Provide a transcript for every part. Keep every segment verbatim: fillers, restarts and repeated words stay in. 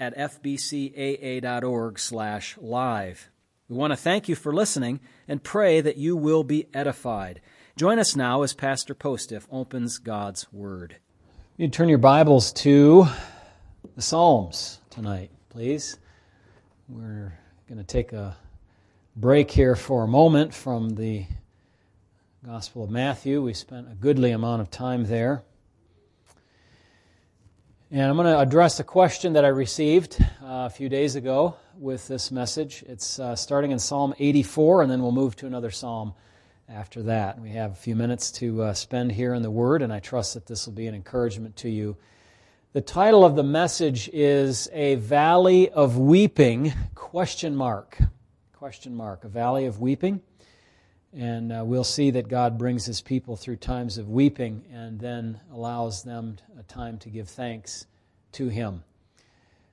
at f b c a a dot org slash live. We want to thank you for listening and pray that you will be edified. Join us now as Pastor Postiff opens God's Word. You turn your Bibles to the Psalms tonight, please. We're going to take a break here for a moment from the Gospel of Matthew. We spent a goodly amount of time there. And I'm going to address a question that I received uh, a few days ago with this message. It's uh, starting in Psalm eighty-four, and then we'll move to another psalm after that. We have a few minutes to uh, spend here in the Word, and I trust that this will be an encouragement to you. The title of the message is A Valley of Weeping, question mark, question mark, A Valley of Weeping. And uh, we'll see that God brings His people through times of weeping and then allows them a time to give thanks to Him.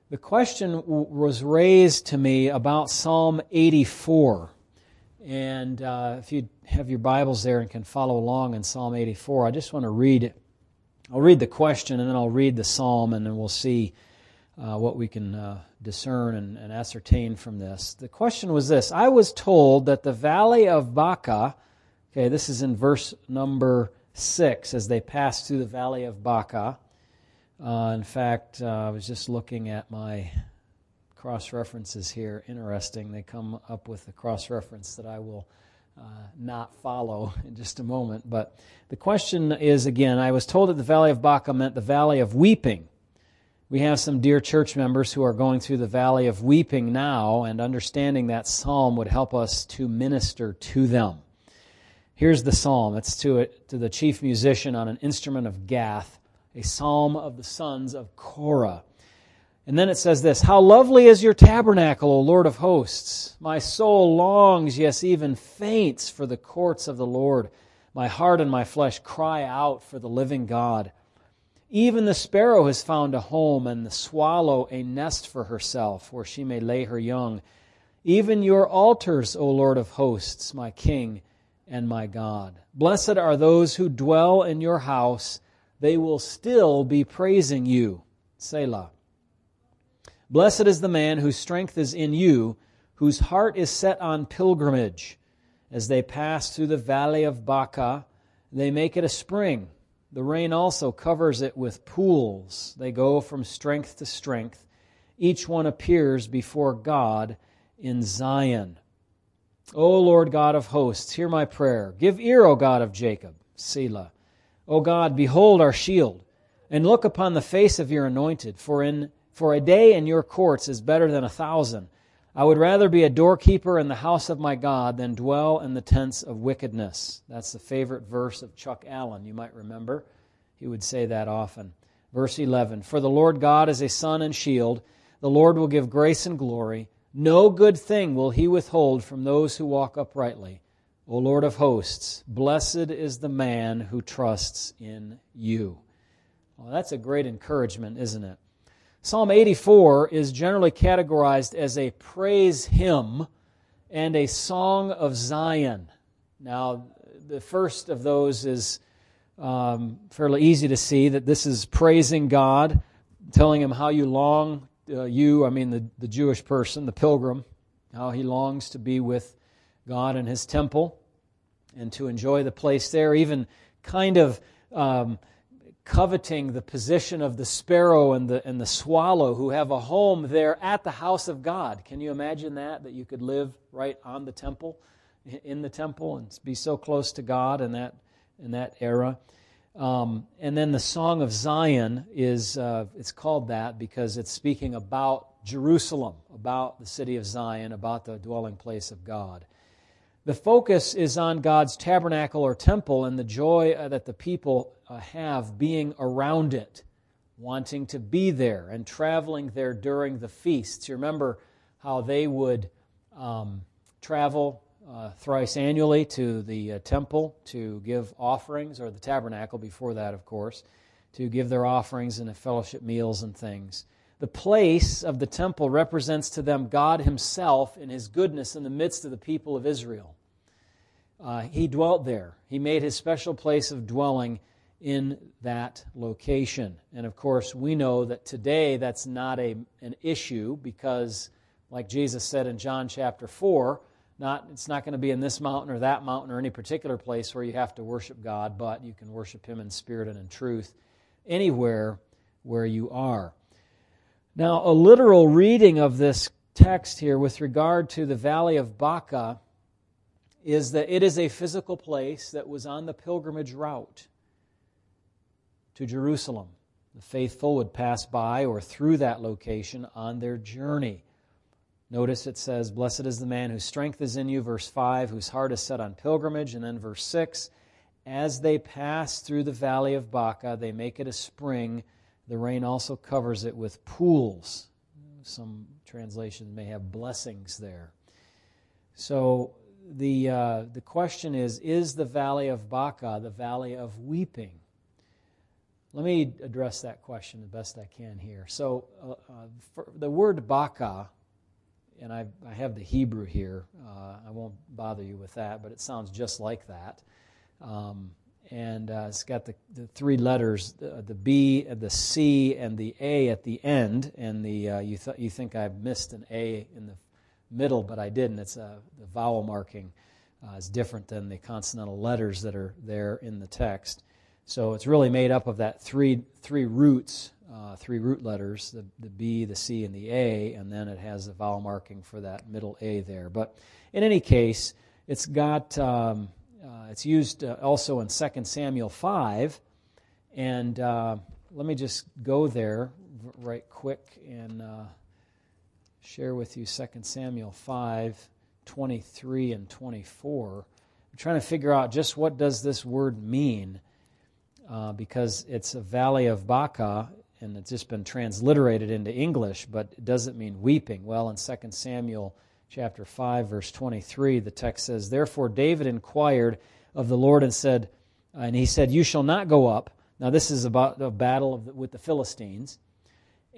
The question w- was raised to me about Psalm eighty-four. And uh, if you have your Bibles there and can follow along in Psalm eighty-four, I just want to read it. I'll read the question and then I'll read the psalm, and then we'll see uh, what we can uh, discern and, and ascertain from this. The question was this: I was told that the Valley of Baca, okay, this is in verse number six, as they pass through the Valley of Baca. Uh, in fact, uh, I was just looking at my cross-references here. Interesting, they come up with a cross-reference that I will uh, not follow in just a moment. But the question is, again, I was told that the Valley of Baca meant the Valley of Weeping. We have some dear church members who are going through the Valley of Weeping now, and understanding that psalm would help us to minister to them. Here's the psalm. It's to it, to the chief musician on an instrument of Gath, a psalm of the sons of Korah. And then it says this: How lovely is your tabernacle, O Lord of hosts! My soul longs, yes, even faints for the courts of the Lord. My heart and my flesh cry out for the living God. Even the sparrow has found a home, and the swallow a nest for herself, where she may lay her young. Even your altars, O Lord of hosts, my King and my God. Blessed are those who dwell in your house. They will still be praising you. Selah. Blessed is the man whose strength is in you, whose heart is set on pilgrimage. As they pass through the Valley of Baca, they make it a spring. The rain also covers it with pools. They go from strength to strength. Each one appears before God in Zion. O Lord God of hosts, hear my prayer. Give ear, O God of Jacob. Selah. O God, behold our shield, and look upon the face of your anointed. For in for a day in your courts is better than a thousand. I would rather be a doorkeeper in the house of my God than dwell in the tents of wickedness. That's the favorite verse of Chuck Allen. You might remember. He would say that often. Verse eleven, For the Lord God is a sun and shield. The Lord will give grace and glory. No good thing will He withhold from those who walk uprightly. O Lord of hosts, blessed is the man who trusts in you. Well, that's a great encouragement, isn't it? Psalm eighty-four is generally categorized as a praise hymn and a song of Zion. Now, the first of those is um, fairly easy to see, that this is praising God, telling Him how you long, uh, you, I mean the, the Jewish person, the pilgrim, how he longs to be with God in His temple and to enjoy the place there, even kind of Um, coveting the position of the sparrow and the and the swallow, who have a home there at the house of God. Can you imagine that, that you could live right on the temple, in the temple, and be so close to God in that in that era? Um, and then the Song of Zion is uh, it's called that because it's speaking about Jerusalem, about the city of Zion, about the dwelling place of God. The focus is on God's tabernacle or temple and the joy that the people have being around it, wanting to be there and traveling there during the feasts. You remember how they would um, travel uh, thrice annually to the uh, temple to give offerings, or the tabernacle before that, of course, to give their offerings and the fellowship meals and things. The place of the temple represents to them God Himself in His goodness in the midst of the people of Israel. Uh, he dwelt there. He made His special place of dwelling in that location. And of course, we know that today that's not a an issue because, like Jesus said in John chapter four, not it's not going to be in this mountain or that mountain or any particular place where you have to worship God, but you can worship Him in spirit and in truth anywhere where you are. Now, a literal reading of this text here with regard to the Valley of Baca is that it is a physical place that was on the pilgrimage route to Jerusalem. The faithful would pass by or through that location on their journey. Notice it says, "Blessed is the man whose strength is in you," verse five, "whose heart is set on pilgrimage," and then verse six, "As they pass through the Valley of Baca, they make it a spring. The rain also covers it with pools." Some translations may have blessings there. So the uh, the question is, is the Valley of Baca the Valley of Weeping? Let me address that question the best I can here. So uh, uh, for the word Baca, and I, I have the Hebrew here. Uh, I won't bother you with that, but it sounds just like that. Um And uh, it's got the, the three letters, the, the B, the C, and the A at the end. And the uh, you th- you think I missed an A in the middle, but I didn't. It's a the vowel marking uh, is different than the consonantal letters that are there in the text. So it's really made up of that three three roots, uh, three root letters, the, the B, the C, and the A, and then it has the vowel marking for that middle A there. But in any case, it's got... Um, Uh, it's used uh, also in Second Samuel five, and uh, let me just go there right quick and uh, share with you Second Samuel five, twenty-three and twenty-four. I'm trying to figure out just what does this word mean, uh, because it's a Valley of Baca, and it's just been transliterated into English, but it doesn't mean weeping. Well, in Second Samuel Chapter five, verse twenty-three, the text says, "Therefore David inquired of the Lord and said, and he said, 'You shall not go up.'" Now this is about a battle of the, with the Philistines.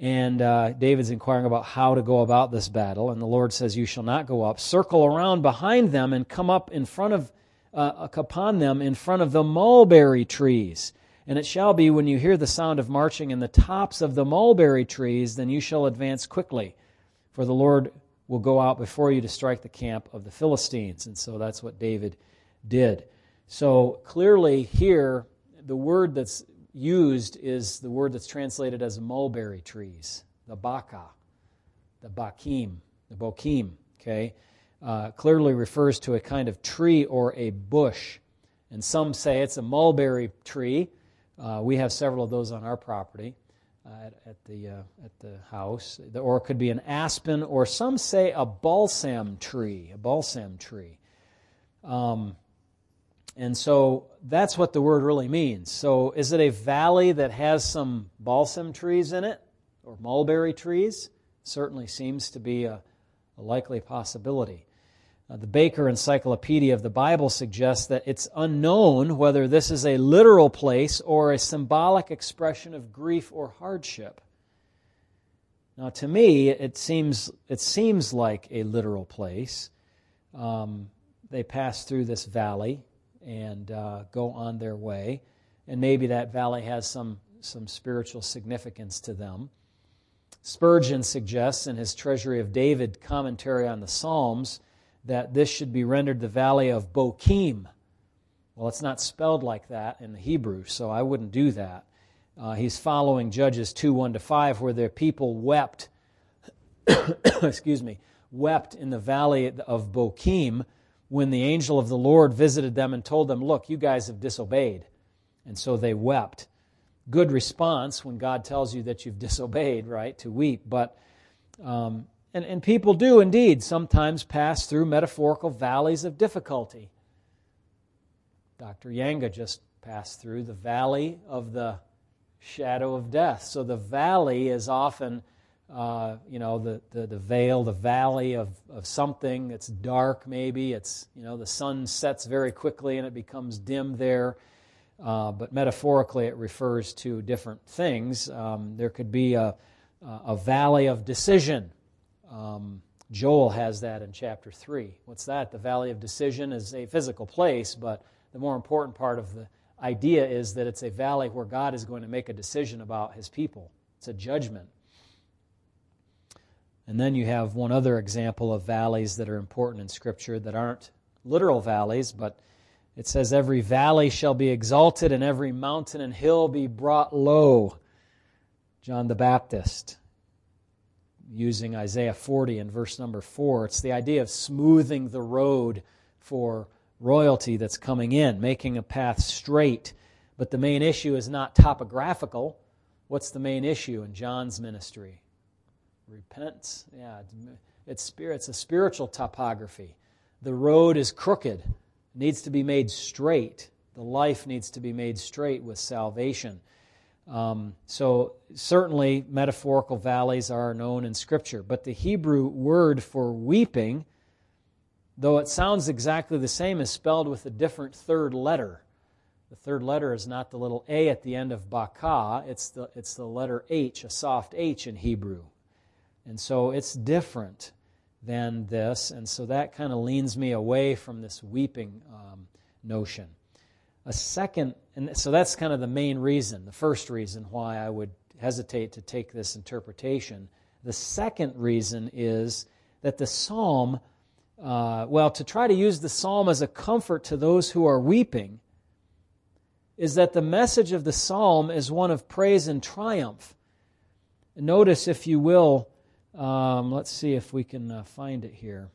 And uh, David's inquiring about how to go about this battle. And the Lord says, "You shall not go up. Circle around behind them and come up in front of, uh, upon them in front of the mulberry trees. And it shall be when you hear the sound of marching in the tops of the mulberry trees, then you shall advance quickly. For the Lord will go out before you to strike the camp of the Philistines." And so that's what David did. So clearly here, the word that's used is the word that's translated as mulberry trees, the Baca, the Bochim, the Bochim, okay? Uh, clearly refers to a kind of tree or a bush. And some say it's a mulberry tree. Uh, we have several of those on our property. At, at the uh, at the house, or it could be an aspen, or some say a balsam tree, a balsam tree. Um, and so that's what the word really means. So is it a valley that has some balsam trees in it, or mulberry trees? Certainly seems to be a, a likely possibility. Uh, the Baker Encyclopedia of the Bible suggests that it's unknown whether this is a literal place or a symbolic expression of grief or hardship. Now, to me, it seems it seems like a literal place. Um, they pass through this valley and uh, go on their way, and maybe that valley has some some spiritual significance to them. Spurgeon suggests in his Treasury of David commentary on the Psalms that this should be rendered the Valley of Bochim. Well, it's not spelled like that in the Hebrew, so I wouldn't do that. Uh, he's following Judges two, one to five, where the people wept, excuse me, wept in the Valley of Bochim when the angel of the Lord visited them and told them, "Look, you guys have disobeyed." And so they wept. Good response when God tells you that you've disobeyed, right, to weep. But... Um, And, and people do indeed sometimes pass through metaphorical valleys of difficulty. Doctor Yanga just passed through the valley of the shadow of death. So the valley is often uh, you know, the, the, the veil, the valley of, of something. It's dark maybe. It's, you know, the sun sets very quickly and it becomes dim there. Uh, but metaphorically, it refers to different things. Um, there could be a, a valley of decision. Um, Joel has that in chapter three. What's that? The valley of decision is a physical place, but the more important part of the idea is that it's a valley where God is going to make a decision about his people. It's a judgment. And then you have one other example of valleys that are important in Scripture that aren't literal valleys, but it says, every valley shall be exalted and every mountain and hill be brought low. John the Baptist, using Isaiah forty and verse number four. It's the idea of smoothing the road for royalty that's coming in, making a path straight. But the main issue is not topographical. What's the main issue in John's ministry? Repentance. Yeah, it's, it's a spiritual topography. The road is crooked. Needs to be made straight. The life needs to be made straight with salvation. Um, so certainly metaphorical valleys are known in Scripture. But the Hebrew word for weeping, though it sounds exactly the same, is spelled with a different third letter. The third letter is not the little A at the end of Baca. It's the, it's the letter H, a soft H in Hebrew. And so it's different than this, and so that kind of leans me away from this weeping um, notion. A second, and so that's kind of the main reason, the first reason why I would hesitate to take this interpretation. The second reason is that the psalm, uh, well, to try to use the psalm as a comfort to those who are weeping, is that the message of the psalm is one of praise and triumph. Notice, if you will, Um, let's see if we can uh, find it here.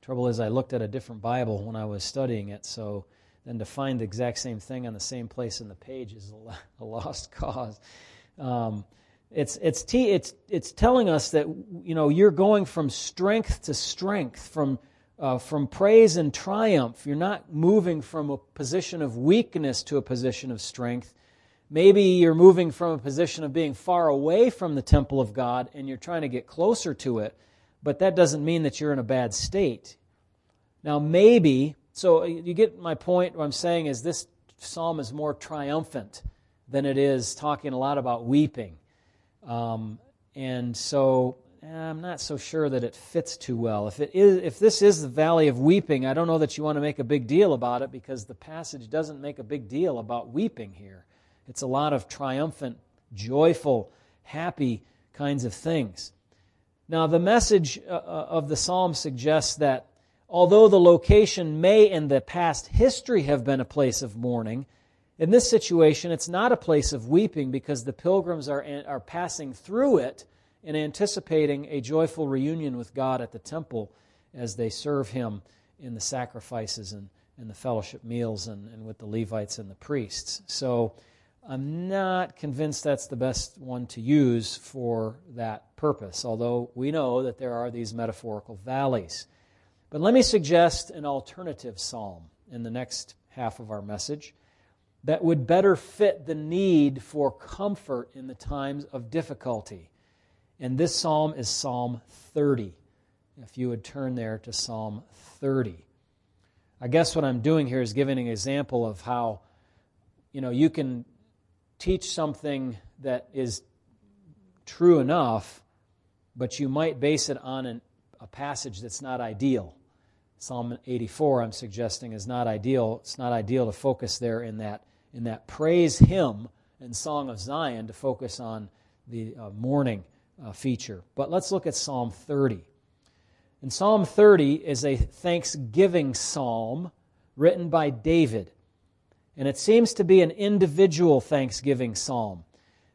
Trouble is, I looked at a different Bible when I was studying it, so then to find the exact same thing on the same place in the page is a lost cause. Um, it's it's t it's it's telling us that, you know, you're going from strength to strength, from uh, from praise and triumph. You're not moving from a position of weakness to a position of strength. Maybe you're moving from a position of being far away from the temple of God and you're trying to get closer to it, but that doesn't mean that you're in a bad state. Now maybe, so you get my point, what I'm saying is this psalm is more triumphant than it is talking a lot about weeping. Um, and so I'm not so sure that it fits too well. If it is, if this is the valley of weeping, I don't know that you want to make a big deal about it because the passage doesn't make a big deal about weeping here. It's a lot of triumphant, joyful, happy kinds of things. Now, the message of the psalm suggests that although the location may in the past history have been a place of mourning, in this situation it's not a place of weeping because the pilgrims are, are passing through it and anticipating a joyful reunion with God at the temple as they serve Him in the sacrifices and, and the fellowship meals and, and with the Levites and the priests. So I'm not convinced that's the best one to use for that purpose, although we know that there are these metaphorical valleys. But let me suggest an alternative psalm in the next half of our message that would better fit the need for comfort in the times of difficulty. And this psalm is Psalm thirty. If you would turn there to Psalm thirty. I guess what I'm doing here is giving an example of how, you know, you can teach something that is true enough, but you might base it on an, a passage that's not ideal. Psalm eighty-four, I'm suggesting, is not ideal. It's not ideal to focus there in that in that praise hymn and Song of Zion to focus on the uh, mourning uh, feature. But let's look at Psalm thirty. And Psalm thirty is a thanksgiving psalm written by David. And it seems to be an individual thanksgiving psalm.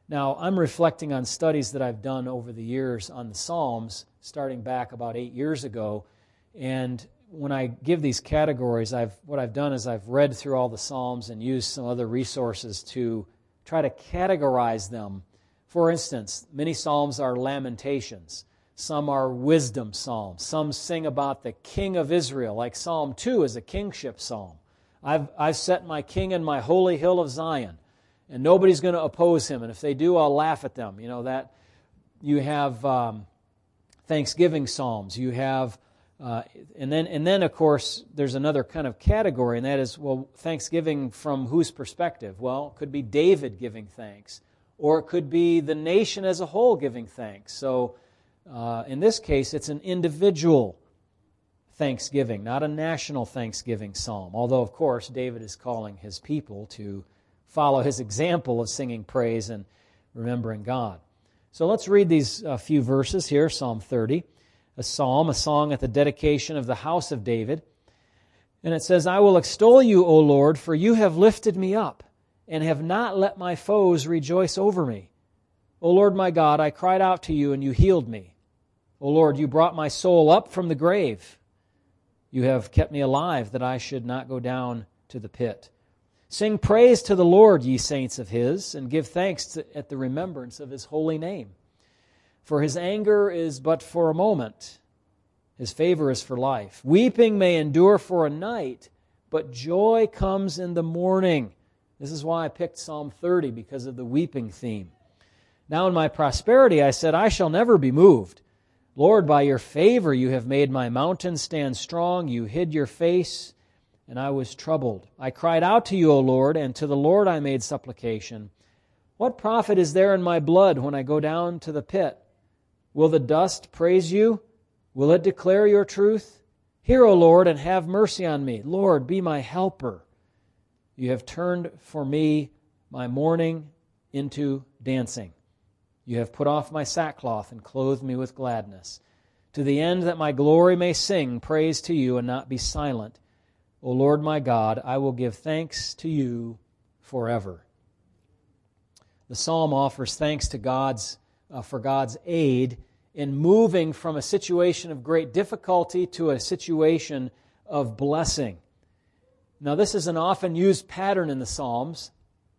Now, I'm reflecting on studies that I've done over the years on the Psalms, starting back about eight years ago. And when I give these categories, I've what I've done is I've read through all the Psalms and used some other resources to try to categorize them. For instance, many Psalms are lamentations. Some are wisdom psalms. Some sing about the king of Israel, like Psalm two is a kingship psalm. I've, I've set my king in my holy hill of Zion, and nobody's going to oppose him. And if they do, I'll laugh at them. You know, that you have um, Thanksgiving psalms. You have, uh, and then and then of course there's another kind of category, and that is, well, Thanksgiving from whose perspective? Well, it could be David giving thanks, or it could be the nation as a whole giving thanks. So uh, in this case, it's an individual thanksgiving, not a national thanksgiving psalm. Although, of course, David is calling his people to follow his example of singing praise and remembering God. So let's read these uh, few verses here, Psalm thirty, a psalm, a song at the dedication of the house of David. And it says, "I will extol you, O Lord, for you have lifted me up and have not let my foes rejoice over me. O Lord my God, I cried out to you and you healed me. O Lord, you brought my soul up from the grave. You have kept me alive that I should not go down to the pit. Sing praise to the Lord, ye saints of his, and give thanks to, at the remembrance of his holy name. For his anger is but for a moment. His favor is for life. Weeping may endure for a night, but joy comes in the morning." This is why I picked Psalm thirty, because of the weeping theme. "Now in my prosperity I said, I shall never be moved. Lord, by your favor you have made my mountain stand strong. You hid your face, and I was troubled. I cried out to you, O Lord, and to the Lord I made supplication. What profit is there in my blood when I go down to the pit? Will the dust praise you? Will it declare your truth? Hear, O Lord, and have mercy on me. Lord, be my helper. You have turned for me my mourning into dancing. You have put off my sackcloth and clothed me with gladness, to the end that my glory may sing praise to you and not be silent. O Lord my God, I will give thanks to you forever." The psalm offers thanks to God's uh, for God's aid in moving from a situation of great difficulty to a situation of blessing. Now, this is an often used pattern in the Psalms.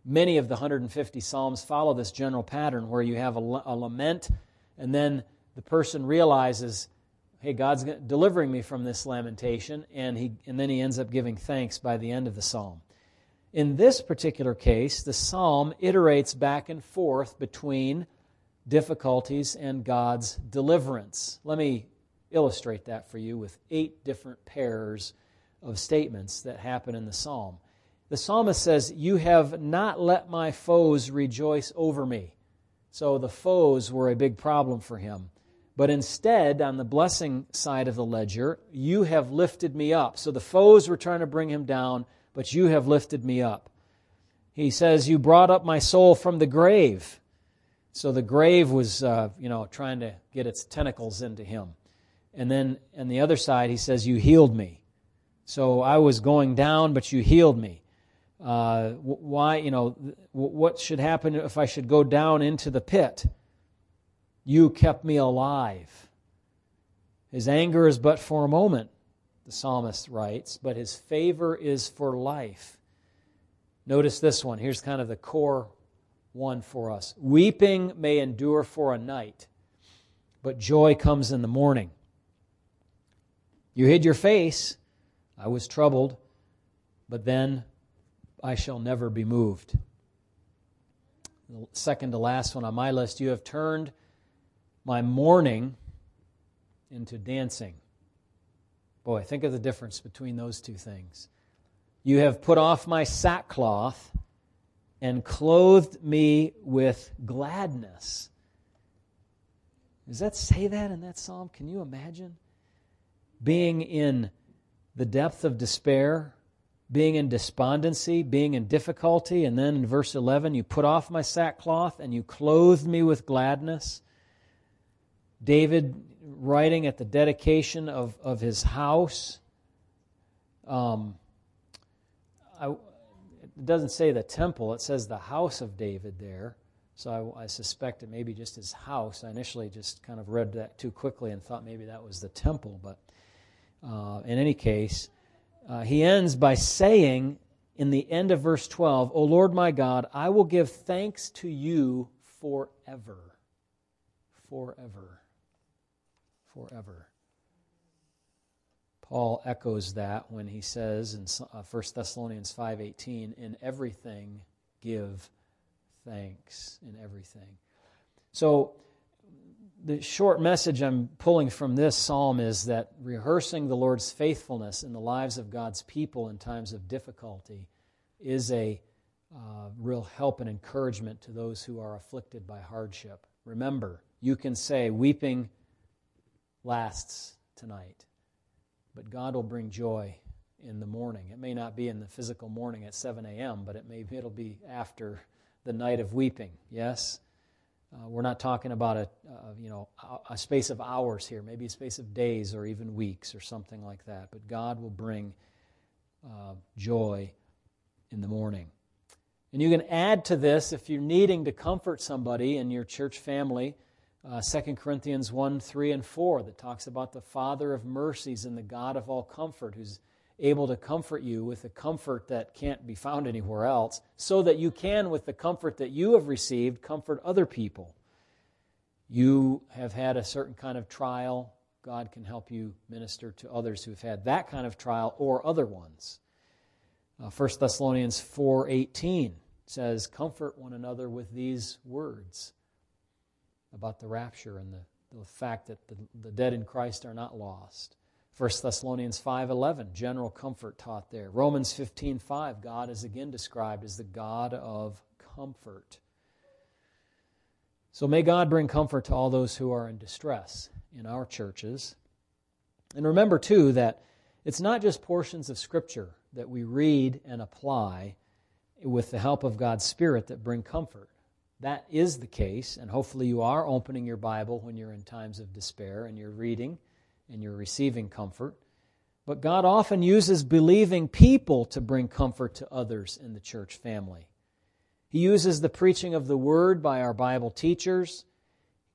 Many of the one hundred fifty Psalms follow this general pattern where you have a, a lament, and then the person realizes, hey, God's delivering me from this lamentation, and he and then he ends up giving thanks by the end of the psalm. In this particular case, the psalm iterates back and forth between difficulties and God's deliverance. Let me illustrate that for you with eight different pairs of statements that happen in the psalm. The psalmist says, "You have not let my foes rejoice over me." So the foes were a big problem for him. But instead, on the blessing side of the ledger, you have lifted me up. So the foes were trying to bring him down, but you have lifted me up. He says, "You brought up my soul from the grave." So the grave was, uh, you know, trying to get its tentacles into him. And then on the other side, he says, "You healed me." So I was going down, but you healed me. Uh, why, you know, what should happen if I should go down into the pit? You kept me alive. His anger is but for a moment, the psalmist writes, but his favor is for life. Notice this one. Here's kind of the core one for us. Weeping may endure for a night, but joy comes in the morning. You hid your face. I was troubled, but then I shall never be moved. The second to last one on my list, you have turned my mourning into dancing. Boy, think of the difference between those two things. You have put off my sackcloth and clothed me with gladness. Does that say that in that psalm? Can you imagine? Being in the depth of despair, being in despondency, being in difficulty, and then in verse eleven, you put off my sackcloth and you clothed me with gladness. David writing at the dedication of, of his house. Um, I, it doesn't say the temple, it says the house of David there. So I, I suspect it may be just his house. I initially just kind of read that too quickly and thought maybe that was the temple. But uh, in any case, Uh, he ends by saying in the end of verse twelve, "O Lord my God, I will give thanks to you forever." Forever. Forever. Paul echoes that when he says in First Thessalonians five eighteen, "In everything give thanks." In everything. So the short message I'm pulling from this psalm is that rehearsing the Lord's faithfulness in the lives of God's people in times of difficulty is a uh, real help and encouragement to those who are afflicted by hardship. Remember, you can say, weeping lasts tonight, but God will bring joy in the morning. It may not be in the physical morning at seven a.m., but it may, it'll be after the night of weeping, yes? Uh, we're not talking about a, uh, you know, a space of hours here, maybe a space of days or even weeks or something like that. But God will bring uh, joy in the morning. And you can add to this, if you're needing to comfort somebody in your church family, uh, Second Corinthians one, three, and four, that talks about the Father of mercies and the God of all comfort, who's able to comfort you with a comfort that can't be found anywhere else, so that you can, with the comfort that you have received, comfort other people. You have had a certain kind of trial. God can help you minister to others who have had that kind of trial or other ones. Uh, First Thessalonians four eighteen says, comfort one another with these words about the rapture and the, the fact that the, the dead in Christ are not lost. First Thessalonians five eleven, general comfort taught there. Romans fifteen five, God is again described as the God of comfort. So may God bring comfort to all those who are in distress in our churches. And remember, too, that it's not just portions of Scripture that we read and apply with the help of God's Spirit that bring comfort. That is the case, and hopefully you are opening your Bible when you're in times of despair and you're reading and you're receiving comfort. But God often uses believing people to bring comfort to others in the church family. He uses the preaching of the Word by our Bible teachers.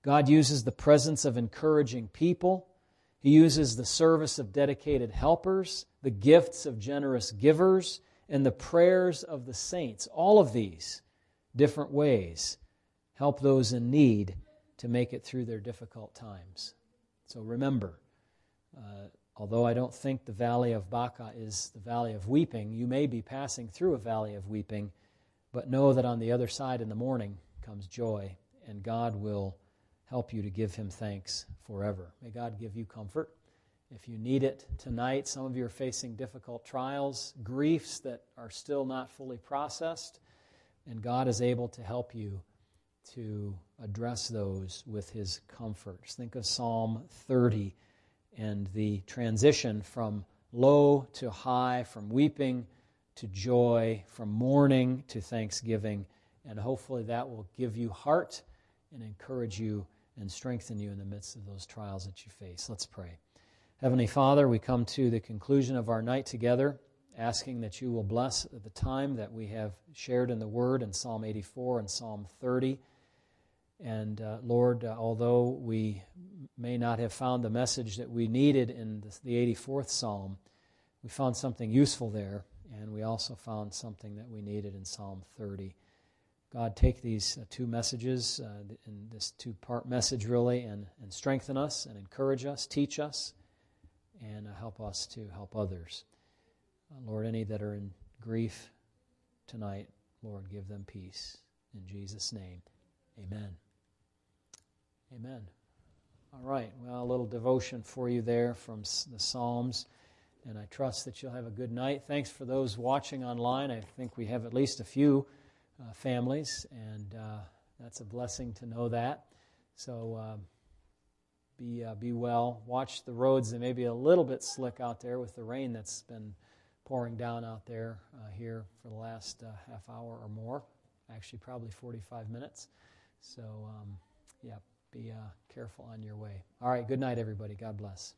God uses the presence of encouraging people. He uses the service of dedicated helpers, the gifts of generous givers, and the prayers of the saints. All of these different ways help those in need to make it through their difficult times. So remember, Uh, although I don't think the Valley of Baca is the Valley of Weeping, you may be passing through a Valley of Weeping, but know that on the other side in the morning comes joy, and God will help you to give Him thanks forever. May God give you comfort. If you need it tonight, some of you are facing difficult trials, griefs that are still not fully processed, and God is able to help you to address those with His comfort. Just think of Psalm thirty. And the transition from low to high, from weeping to joy, from mourning to thanksgiving. And hopefully that will give you heart and encourage you and strengthen you in the midst of those trials that you face. Let's pray. Heavenly Father, we come to the conclusion of our night together, asking that you will bless the time that we have shared in the Word in Psalm eighty-four and Psalm thirty. And uh, Lord, uh, although we may not have found the message that we needed in the eighty-fourth Psalm, we found something useful there, and we also found something that we needed in Psalm thirty. God, take these uh, two messages, uh, in this two-part message really, and, and strengthen us and encourage us, teach us, and uh, help us to help others. Uh, Lord, any that are in grief tonight, Lord, give them peace. In Jesus' name, amen. Amen. All right, well, a little devotion for you there from the Psalms, and I trust that you'll have a good night. Thanks for those watching online. I think we have at least a few uh, families, and uh, that's a blessing to know that. So uh, be uh, be well. Watch the roads. They may be a little bit slick out there with the rain that's been pouring down out there uh, here for the last uh, half hour or more, actually probably forty-five minutes. So, um, yeah. Be uh, careful on your way. All right, good night, everybody. God bless.